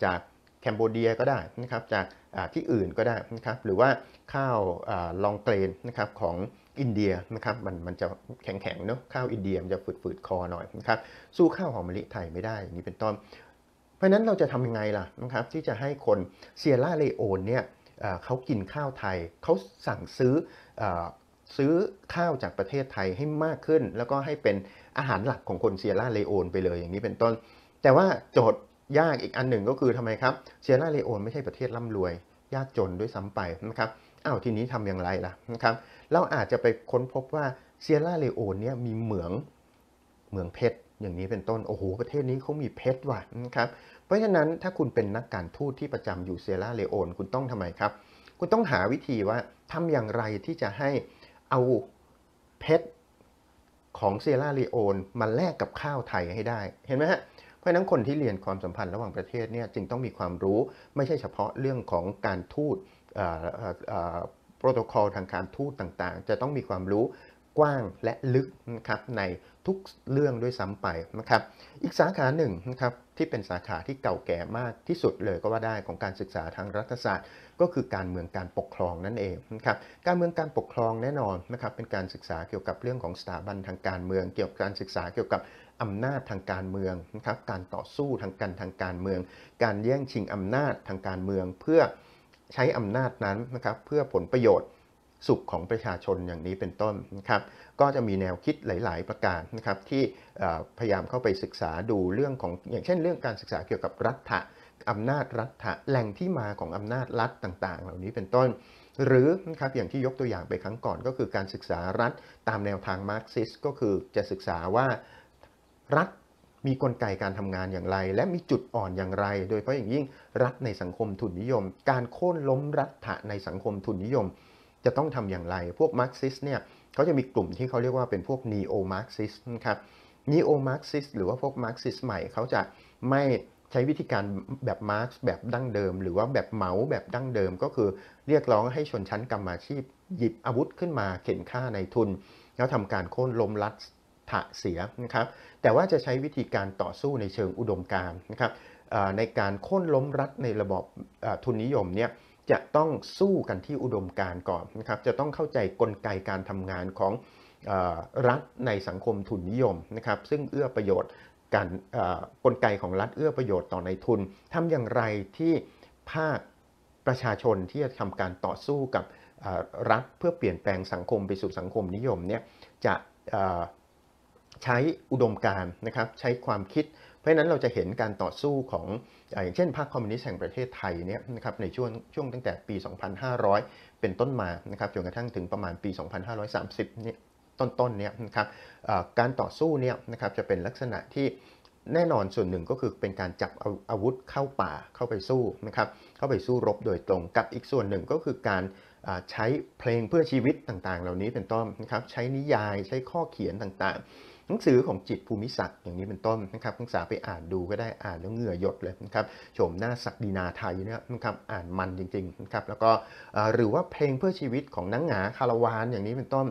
จากแคนเบเดียก็ได้นะครับจากที่อื่นก็ได้นะครับหรือว่าข้าวลองเกรนนะครับของอินเดียนะครับมันมันจะแข็งๆเนาะข้าวอินเดียมันจะฝืดๆคอหน่อยนะครับสู้ข้าวหอมมะลิไทยไม่ได้นี่เป็นต้นเพราะฉะนั้นเราจะทำยังไงล่ะนะครับที่จะให้คนเซราเลโอนเนี่ยเขากินข้าวไทยเขาสั่งซื้อซื้อข้าวจากประเทศไทยให้มากขึ้นแล้วก็ให้เป็นอาหารหลักของคนเซราเลโอนไปเลยอย่างนี้เป็นต้นแต่ว่าโจทย์ยากอีกอันหนึ่งก็คือทำไมครับเซราเลโอนไม่ใช่ประเทศร่ำรวยยากจนด้วยซ้ำไปนะครับอ้าวทีนี้ทำอย่างไรล่ะนะครับเราอาจจะไปค้นพบว่าเซราเลโอนเนี่ยมีเหมืองเหมืองเพชรอย่างนี้เป็นต้นโอ้โหประเทศนี้เขามีเพชรว่ะนะครับเพราะฉะนั้นถ้าคุณเป็นนักการทูตที่ประจำอยู่เซราเลโอนคุณต้องทำไมครับคุณต้องหาวิธีว่าทำอย่างไรที่จะให้เอาเพชรของเซราเลโอนมาแลกกับข้าวไทยให้ได้เห็นไหมฮะเพราะฉะนั้นคนที่เรียนความสัมพันธ์ระหว่างประเทศเนี่ยจึงต้องมีความรู้ไม่ใช่เฉพาะเรื่องของการทูตโปรโตคอลทางการทูตต่างๆจะต้องมีความรู้กว้างและลึกนะครับในทุกเรื่องด้วยซ้ำไปนะครับอีกสาขาหนึ่งนะครับที่เป็นสาขาที่เก่าแก่มากที่สุดเลยก็ว่าได้ของการศึกษาทางรัฐศาสตร์ก็คือการเมืองการปกครองนั่นเองนะครับการเมืองการปกครองแน่นอนนะครับเป็นการศึกษาเกี่ยวกับเรื่องของสถาบันทางการเมืองเกี่ยวกับการศึกษาเกี่ยวกับอำนาจทางการเมืองนะครับการต่อสู้ทางการทางการเมืองการแย่งชิงอำนาจทางการเมืองเพื่อใช้อำนาจนั้นนะครับเพื่อผลประโยชน์สุขของประชาชนอย่างนี้เป็นต้นนะครับก็จะมีแนวคิดหลายๆประการนะครับที่พยายามเข้าไปศึกษาดูเรื่องของอย่างเช่นเรื่องการศึกษาเกี่ยวกับรัฐะอำนาจรัฐะแหล่งที่มาของอำนาจรัฐต่างๆเหล่านี้เป็นต้นหรือนะครับอย่างที่ยกตัวอย่างไปครั้งก่อนก็คือการศึกษารัฐตามแนวทางมาร์กซิสก็คือจะศึกษาว่ารัฐมีกลไกการทำงานอย่างไรและมีจุดอ่อนอย่างไรโดยเฉพาะอย่างยิ่งรัฐในสังคมทุนนิยมการโค่นล้มรัฐะในสังคมทุนนิยมจะต้องทำอย่างไรพวกมาร์กซิสเนี่ยเขาจะมีกลุ่มที่เขาเรียกว่าเป็นพวกนีโอมาร์กซิสนะครับนีโอมาร์กซิสหรือว่าพวกมาร์กซิสใหม่เขาจะไม่ใช้วิธีการแบบมาร์กซ์แบบดั้งเดิมหรือว่าแบบเหมาแบบดั้งเดิมก็คือเรียกร้องให้ชนชั้นกรรมาชีพหยิบอาวุธขึ้นมาเข็นฆ่าในทุนแล้วทำการโค่นล้มรัฐเสียนะครับแต่ว่าจะใช้วิธีการต่อสู้ในเชิงอุดมการณ์นะครับในการโค่นล้มรัฐในระบบทุนนิยมเนี่ยจะต้องสู้กันที่อุดมการณ์ก่อนนะครับจะต้องเข้าใจกลไกการทำงานของรัฐในสังคมทุนนิยมนะครับซึ่งเอื้อประโยชน์การกลไกของรัฐเอื้อประโยชน์ต่อในทุนทำอย่างไรที่ภาคประชาชนที่จะทำการต่อสู้กับรัฐเพื่อเปลี่ยนแปลงสังคมไปสู่สังคมนิยมเนี่ยจะใช้อุดมการณ์นะครับใช้ความคิดเพราะนั้นเราจะเห็นการต่อสู้ของอย่างเช่นพรรคคอมมิวนิสต์แห่งประเทศไทยเนี่ยนะครับในช่วงช่วงตั้งแต่ปีสองพันห้าร้อยเป็นต้นมานะครับจนกระทั่งถึงประมาณปีสองพันห้าร้อยสามสิบเนี่ยต้นๆเนี่ยนะครับการต่อสู้เนี่ยนะครับจะเป็นลักษณะที่แน่นอนส่วนหนึ่งก็คือเป็นการจับอาวุธเข้าป่าเข้าไปสู้นะครับเข้าไปสู้รบโดยตรงกับอีกส่วนหนึ่งก็คือการ ใช้เพลงเพื่อชีวิตต่างๆเหล่านี้เป็นต้นนะครับใช้นิยายใช้ข้อเขียนต่างๆหนังสือของจิตภูมิศักดิ์อย่างนี้เป็นต้นนะครับศึกษาไปอ่านดูก็ได้อ่านแล้วเหงื่อหยดเลยนะครับชมหน้าศักดินาไทยเนี่ยนะครับอ่านมันจริงๆนะครับแล้วก็หรือว่าเพลงเพื่อชีวิตของนางหงาคารวานอย่างนี้เป็นต้น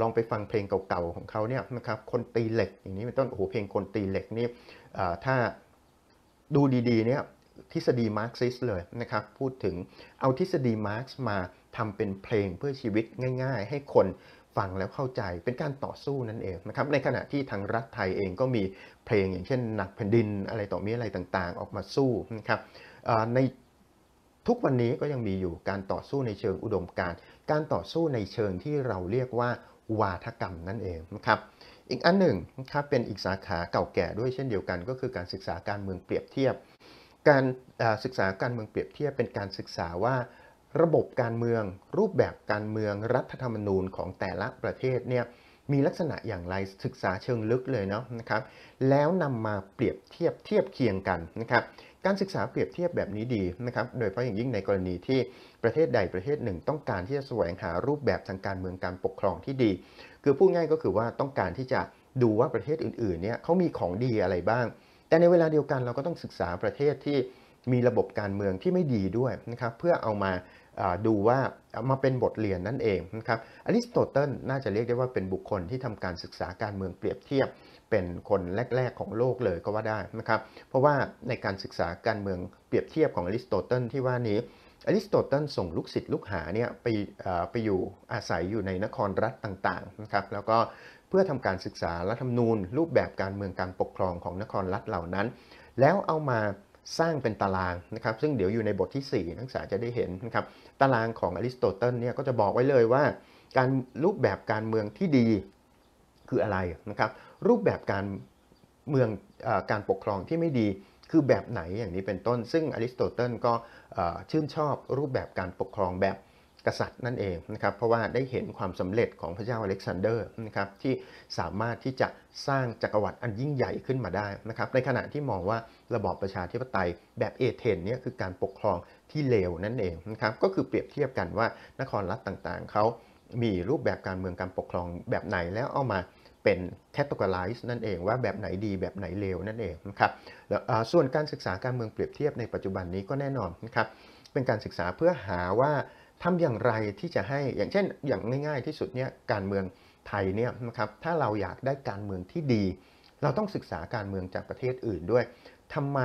ลองไปฟังเพลงเก่าๆของเขาเนี่ยนะครับคนตีเหล็กอย่างนี้เป็นต้นโอ้โหเพลงคนตีเหล็กนี่ถ้าดูดีๆเนี่ยทฤษฎีมาร์กซิสเลยนะครับพูดถึงเอาทฤษฎีมาร์กซ์มาทำเป็นเพลงเพื่อชีวิตง่ายๆให้คนฟังแล้วเข้าใจเป็นการต่อสู้นั่นเองนะครับในขณะที่ทางรัฐไทยเองก็มีเพลงอย่างเช่นหนักแผ่นดินอะไรต่อมีอะไรต่างๆออกมาสู้นะครับในทุกวันนี้ก็ยังมีอยู่การต่อสู้ในเชิงอุดมการณ์การต่อสู้ในเชิงที่เราเรียกว่าวาทกรรมนั่นเองนะครับอีกอันหนึ่งนะครับเป็นอีกสาขาเก่าแก่ด้วยเช่นเดียวกันก็คือการศึกษาการเมืองเปรียบเทียบการศึกษาการเมืองเปรียบเทียบเป็นการศึกษาว่าระบบการเมืองรูปแบบการเมืองรัฐธรรมนูญของแต่ละประเทศเนี่ยมีลักษณะอย่างไรศึกษาเชิงลึกเลยเนาะนะครับแล้วนำมาเปรียบเทียบเทียบเคียงกันนะครับการศึกษาเปรียบเทียบแบบนี้ดีนะครับโดยเฉพาะอย่างยิ่งในกรณีที่ประเทศใดประเทศหนึ่งต้องการที่จะแสวงหารูปแบบทางการเมืองการปกครองที่ดีคือพูดง่ายก็คือว่าต้องการที่จะดูว่าประเทศอื่นๆเนี่ยเขามีของดีอะไรบ้างแต่ในเวลาเดียวกันเราก็ต้องศึกษาประเทศที่มีระบบการเมืองที่ไม่ดีด้วยนะครับเพื่อเอามาดูว่ามาเป็นบทเรียนนั่นเองนะครับอริสโตเติลน่าจะเรียกได้ว่าเป็นบุคคลที่ทำการศึกษาการเมืองเปรียบเทียบเป็นคนแรกๆของโลกเลยก็ว่าได้นะครับเพราะว่าในการศึกษาการเมืองเปรียบเทียบของอริสโตเติลที่ว่านี้อริสโตเติลส่งลูกศิษย์ลูกหาเนี่ยไปไปอยู่อาศัยอยู่ในนครรัฐต่างๆนะครับแล้วก็เพื่อทำการศึกษารัฐธรรมนูญรูปแบบการเมืองการปกครองของนครรัฐเหล่านั้นแล้วเอามาสร้างเป็นตารางนะครับซึ่งเดี๋ยวอยู่ในบทที่สี่นักศึกษาจะได้เห็นนะครับตารางของอริสโตเติลเนี่ยก็จะบอกไว้เลยว่าการรูปแบบการเมืองที่ดีคืออะไรนะครับรูปแบบการเมืองการปกครองที่ไม่ดีคือแบบไหนอย่างนี้เป็นต้นซึ่งอริสโตเติลก็ชื่นชอบรูปแบบการปกครองแบบกษัตริย์นั่นเองนะครับเพราะว่าได้เห็นความสำเร็จของพระเจ้าอเล็กซานเดอร์นะครับที่สามารถที่จะสร้างจักรวรรดิอันยิ่งใหญ่ขึ้นมาได้นะครับในขณะที่มองว่าระบอบประชาธิปไตยแบบเอเธนเนี่ยคือการปกครองที่เลวนั่นเองนะครับก็คือเปรียบเทียบกันว่านครรัฐต่างๆเขามีรูปแบบการเมืองการปกครองแบบไหนแล้วเอามาเป็นแคตตากราไลซ์นั่นเองว่าแบบไหนดีแบบไหนเลวนั่นเองนะครับส่วนการศึกษาการเมืองเปรียบเทียบในปัจจุบันนี้ก็แน่นอนนะครับเป็นการศึกษาเพื่อหาว่าทำอย่างไรที่จะให้อย่างเช่นอย่างง่ายๆที่สุดเนี่ยการเมืองไทยเนี่ยนะครับถ้าเราอยากได้การเมืองที่ดีเราต้องศึกษาการเมืองจากประเทศอื่นด้วยทำไม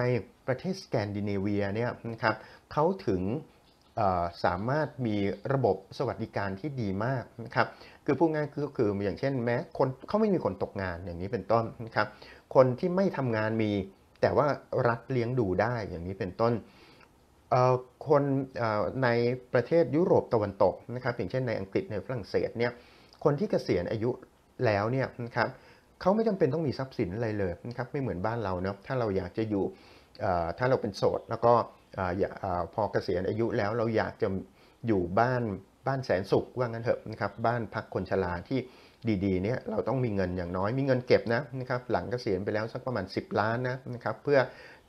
ประเทศสแกนดิเนเวียเนี่ยนะครับเขาถึงสามารถมีระบบสวัสดิการที่ดีมากนะครับคือพูดง่ายก็คืออย่างเช่นแม้คนเขาไม่มีคนตกงานอย่างนี้เป็นต้นนะครับคนที่ไม่ทำงานมีแต่ว่ารัฐเลี้ยงดูได้อย่างนี้เป็นต้นคนในประเทศยุโรปตะวันตกนะครับอย่างเช่นในอังกฤษในฝรั่งเศสเนี่ยคนที่เกษียณอายุแล้วเนี่ยนะครับเขาไม่จำเป็นต้องมีทรัพย์สินอะไรเลยนะครับไม่เหมือนบ้านเราเนาะถ้าเราอยากจะอยู่ถ้าเราเป็นโสดแล้วก็พอเกษียณอายุแล้วเราอยากจะอยู่บ้านบ้านแสนสุขว่างั้นเถอะนะครับบ้านพักคนชราที่ดีๆเนี่ยเราต้องมีเงินอย่างน้อยมีเงินเก็บนะนะครับหลังเกษียณไปแล้วสักประมาณสิบล้านนะนะครับเพื่อ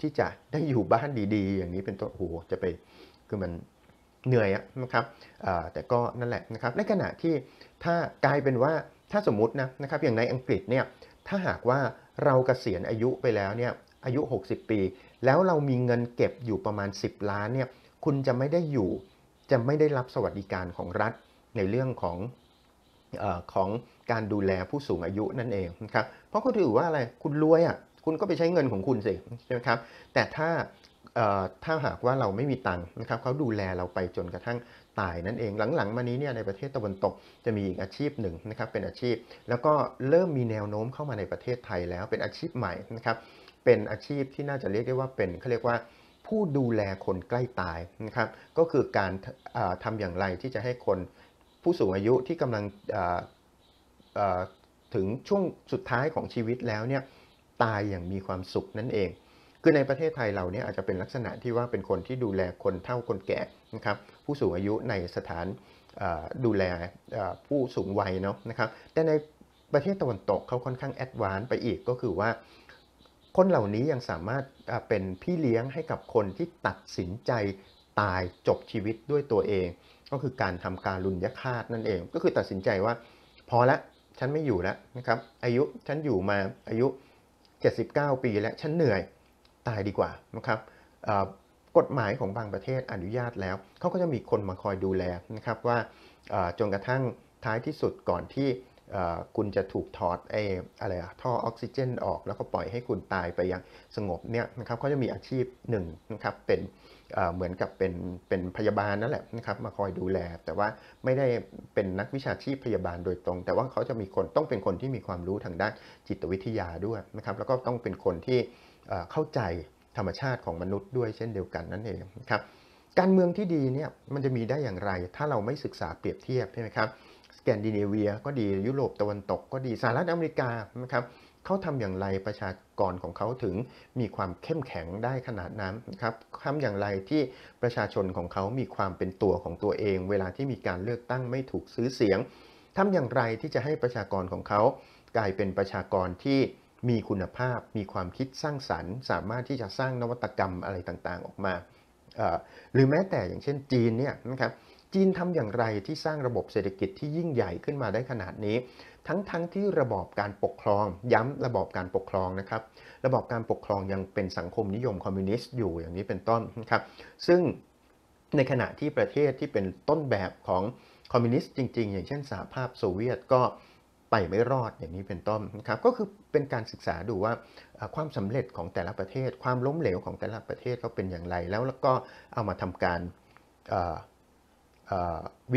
ที่จะได้อยู่บ้านดีๆอย่างนี้เป็นตัวโอ้โหจะไปคือมันเหนื่อยนะครับแต่ก็นั่นแหละนะครับในขณะที่ถ้ากลายเป็นว่าถ้าสมมุตินะนะครับอย่างในอังกฤษเนี่ยถ้าหากว่าเราเกษียณอายุไปแล้วเนี่ยอายุหกสิบปีแล้วเรามีเงินเก็บอยู่ประมาณสิบล้านเนี่ยคุณจะไม่ได้อยู่จะไม่ได้รับสวัสดิการของรัฐในเรื่องของของการดูแลผู้สูงอายุนั่นเองนะครับเพราะเขาถือว่าอะไรคุณรวยอ่ะคุณก็ไปใช้เงินของคุณสิใช่ไหมครับแต่ถ้าถ้าหากว่าเราไม่มีตังค์นะครับเขาดูแลเราไปจนกระทั่งตายนั่นเองหลังๆมานี้เนี่ยในประเทศตะวันตกจะมีอีกอาชีพหนึ่งนะครับเป็นอาชีพแล้วก็เริ่มมีแนวโน้มเข้ามาในประเทศไทยแล้วเป็นอาชีพใหม่นะครับเป็นอาชีพที่น่าจะเรียกได้ว่าเป็นเขาเรียกว่าผู้ดูแลคนใกล้ตายนะครับก็คือการทำอย่างไรที่จะให้คนผู้สูงอายุที่กำลังถึงช่วงสุดท้ายของชีวิตแล้วเนี่ยตายอย่างมีความสุขนั่นเองคือในประเทศไทยเราเนี่ยอาจจะเป็นลักษณะที่ว่าเป็นคนที่ดูแลคนเฒ่าคนแก่นะครับผู้สูงอายุในสถานดูแลผู้สูงวัยเนาะนะครับแต่ในประเทศตะวันตกเขาค่อนข้างแอดวานซ์ไปอีกก็คือว่าคนเหล่านี้ยังสามารถเป็นพี่เลี้ยงให้กับคนที่ตัดสินใจ ตายจบชีวิตด้วยตัวเองก็คือการทำการุณยฆาตนั่นเองก็คือตัดสินใจว่าพอละฉันไม่อยู่แล้วนะครับอายุฉันอยู่มาอายุเจ็ดสิบเก้าปีแล้วฉันเหนื่อยตายดีกว่านะครับกฎหมายของบางประเทศอนุญาตแล้วเขาก็จะมีคนมาคอยดูแลนะครับว่าจนกระทั่งท้ายที่สุดก่อนที่คุณจะถูกถอดไอ้อะไรอะท่อออกซิเจนออกแล้วก็ปล่อยให้คุณตายไปอย่างสงบเนี่ยนะครับเขาจะมีอาชีพหนึ่งนะครับเป็นเหมือนกับเป็นเป็นพยาบาลนั่นแหละนะครับมาคอยดูแลแต่ว่าไม่ได้เป็นนักวิชาชีพพยาบาลโดยตรงแต่ว่าเขาจะมีคนต้องเป็นคนที่มีความรู้ทางด้านจิตวิทยาด้วยนะครับแล้วก็ต้องเป็นคนที่เข้าใจธรรมชาติของมนุษย์ด้วยเช่นเดียวกันนั่นเองนะครับการเมืองที่ดีเนี่ยมันจะมีได้อย่างไรถ้าเราไม่ศึกษาเปรียบเทียบใช่ไหมครับสแกนดิเนเวียก็ดียุโรปตะวันตกก็ดีสหรัฐอเมริกานะครับเขาทำอย่างไรประชากรของเขาถึงมีความเข้มแข็งได้ขนาดนั้นนะครับทำอย่างไรที่ประชาชนของเขามีความเป็นตัวของตัวเองเวลาที่มีการเลือกตั้งไม่ถูกซื้อเสียงทำอย่างไรที่จะให้ประชากรของเขากลายเป็นประชากรที่มีคุณภาพมีความคิดสร้างสรรค์สามารถที่จะสร้างนวัตกรรมอะไรต่างๆออกมาหรือแม้แต่อย่างเช่นจีนเนี่ยนะครับจีนทำอย่างไรที่สร้างระบบเศรษฐกิจที่ยิ่งใหญ่ขึ้นมาได้ขนาดนี้ทั้งๆ ท, ที่ระบอบการปกครองย้ำระบอบการปกครองนะครับระบอบการปกครองยังเป็นสังคมนิยมคอมมิวนิสต์อยู่อย่างนี้เป็นต้นนะครับซึ่งในขณะที่ประเทศที่เป็นต้นแบบของคอมมิวนิสต์จริงๆอย่างเช่นสหภาพโซเวียตก็ไปไม่รอดอย่างนี้เป็นต้นนะครับก็คือเป็นการศึกษาดูว่าความสำเร็จของแต่ละประเทศความล้มเหลวของแต่ละประเทศเขาเป็นอย่างไรแล้วแล้วก็เอามาทำการ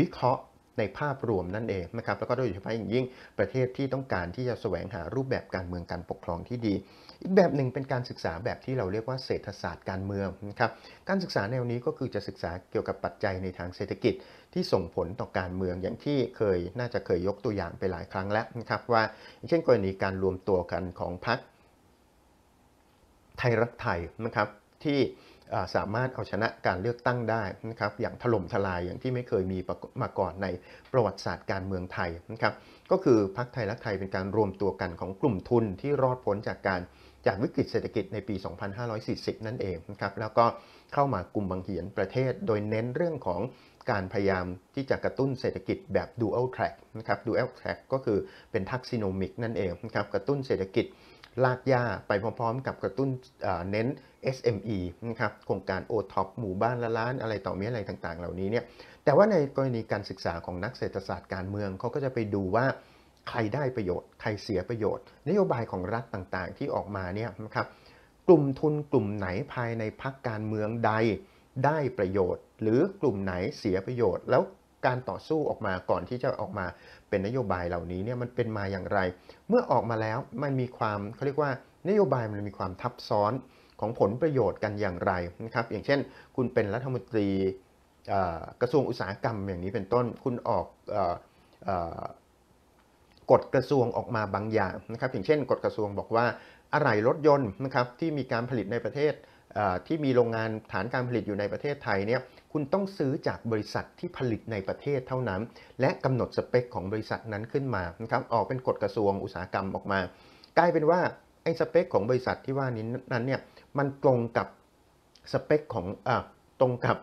วิเคราะห์ในภาพรวมนั่นเองนะครับแล้วก็โดยเฉพาะอย่างยิ่งประเทศที่ต้องการที่จะแสวงหารูปแบบการเมืองการปกครองที่ดีอีกแบบหนึ่งเป็นการศึกษาแบบที่เราเรียกว่าเศรษฐศาสตร์การเมืองนะครับการศึกษาแนวนี้ก็คือจะศึกษาเกี่ยวกับปัจจัยในทางเศรษฐกิจที่ส่งผลต่อการเมืองอย่างที่เคยน่าจะเคยยกตัวอย่างไปหลายครั้งแล้วนะครับว่าเช่นกรณีการรวมตัวกันของพรรคไทยรักไทยนะครับที่สามารถเอาชนะการเลือกตั้งได้นะครับอย่างถล่มทลายอย่างที่ไม่เคยมีมาก่อนในประวัติศาสตร์การเมืองไทยนะครับก็คือพรรคไทยรักไทยเป็นการรวมตัวกันของกลุ่มทุนที่รอดพ้นจากการจากวิกฤตเศรษฐกิจในปีสองพันห้าร้อยสี่สิบนั่นเองนะครับแล้วก็เข้ามากุมบังเหียนประเทศโดยเน้นเรื่องของการพยายามที่จะกระตุ้นเศรษฐกิจแบบ dual track นะครับ dual track ก็คือเป็น taxonomic นั่นเองนะครับกระตุ้นเศรษฐกิจลากย่าไปพร้อมๆกับกระตุ้นเน้น เอส เอ็ม อี นะครับโครงการ โอ ท็อป หมู่บ้านละล้านอะไรต่อมีอะไรต่างๆเหล่านี้เนี่ยแต่ว่าในกรณีการศึกษาของนักเศรษฐศาสตร์การเมืองเขาก็จะไปดูว่าใครได้ประโยชน์ใครเสียประโยชน์นโยบายของรัฐต่างๆที่ออกมาเนี่ยนะครับกลุ่มทุนกลุ่มไหนภายในพรรคการเมืองใดได้ประโยชน์หรือกลุ่มไหนเสียประโยชน์แล้วการต่อสู้ออกมาก่อนที่จะออกมาเป็นนโยบายเหล่านี้เนี่ยมันเป็นมาอย่างไรเมื่อออกมาแล้วมันมีความเขาเรียกว่านโยบายมันมีความทับซ้อนของผลประโยชน์กันอย่างไรนะครับอย่างเช่นคุณเป็นรัฐมนตรีกระทรวงอุตสาหกรรมอย่างนี้เป็นต้นคุณออกกฎกระทรวงออกมาบางอย่างนะครับอย่างเช่นกฎกระทรวงบอกว่าอะไหล่รถยนต์นะครับที่มีการผลิตในประเทศที่มีโรงงานฐานการผลิตอยู่ในประเทศไทยเนี่ยคุณต้องซื้อจากบริษัทที่ผลิตในประเทศเท่านั้นและกำหนดสเปคของบริษัทนั้นขึ้นมานะครับออกเป็นกฎกระทรวงอุตสาหกรรมออกมากลายเป็นว่าไอ้สเปคของบริษัทที่ว่านี้นั้นเนี่ยมันตรงกับสเปคของอ่ะตรงกับ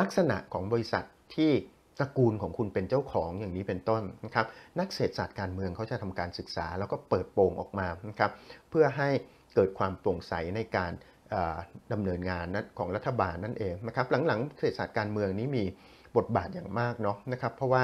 ลักษณะของบริษัทที่ตระกูลของคุณเป็นเจ้าของอย่างนี้เป็นต้นนะครับนักเศรษฐศาสตร์การเมืองเขาจะทำการศึกษาแล้วก็เปิดโปงออกมานะครับเพื่อให้เกิดความโปร่งใสในการดำเนินงานของรัฐบาลนั่นเองนะครับหลังๆเศรษฐศาสตร์การเมืองนี้มีบทบาทอย่างมากเนาะนะครับเพราะว่า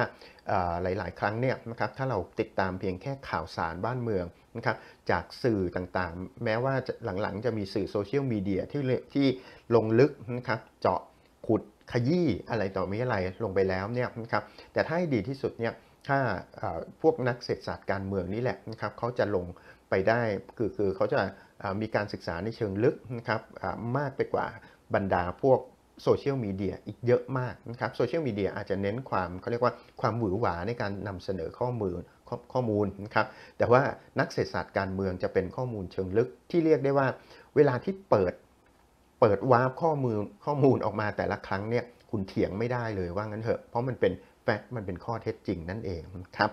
หลายๆครั้งเนี่ยนะครับถ้าเราติดตามเพียงแค่ข่าวสารบ้านเมืองนะครับจากสื่อต่างๆแม้ว่าหลังๆจะมีสื่อโซเชียลมีเดียที่ที่ลงลึกนะครับเจาะขุดขยี้อะไรต่อมีอะไรลงไปแล้วเนี่ยนะครับแต่ถ้าให้ดีที่สุดเนี่ยถ้าพวกนักเศรษฐศาสตร์การเมืองนี่แหละนะครับเขาจะลงไปได้คือคือเขาจะมีการศึกษาในเชิงลึกนะครับมากไปกว่าบรรดาพวกโซเชียลมีเดียอีกเยอะมากนะครับโซเชียลมีเดียอาจจะเน้นความเขาเรียกว่าความหวือหวาในการนำเสนอข้อมูลข้อมูลนะครับแต่ว่านักเศรษฐศาสตร์การเมืองจะเป็นข้อมูลเชิงลึกที่เรียกได้ว่าเวลาที่เปิดเปิดวาร์ปข้อมูลข้อมูลออกมาแต่ละครั้งเนี่ยคุณเถียงไม่ได้เลยว่างั้นเถอะเพราะมันเป็นแฟกต์มันเป็นข้อเท็จจริงนั่นเองครับ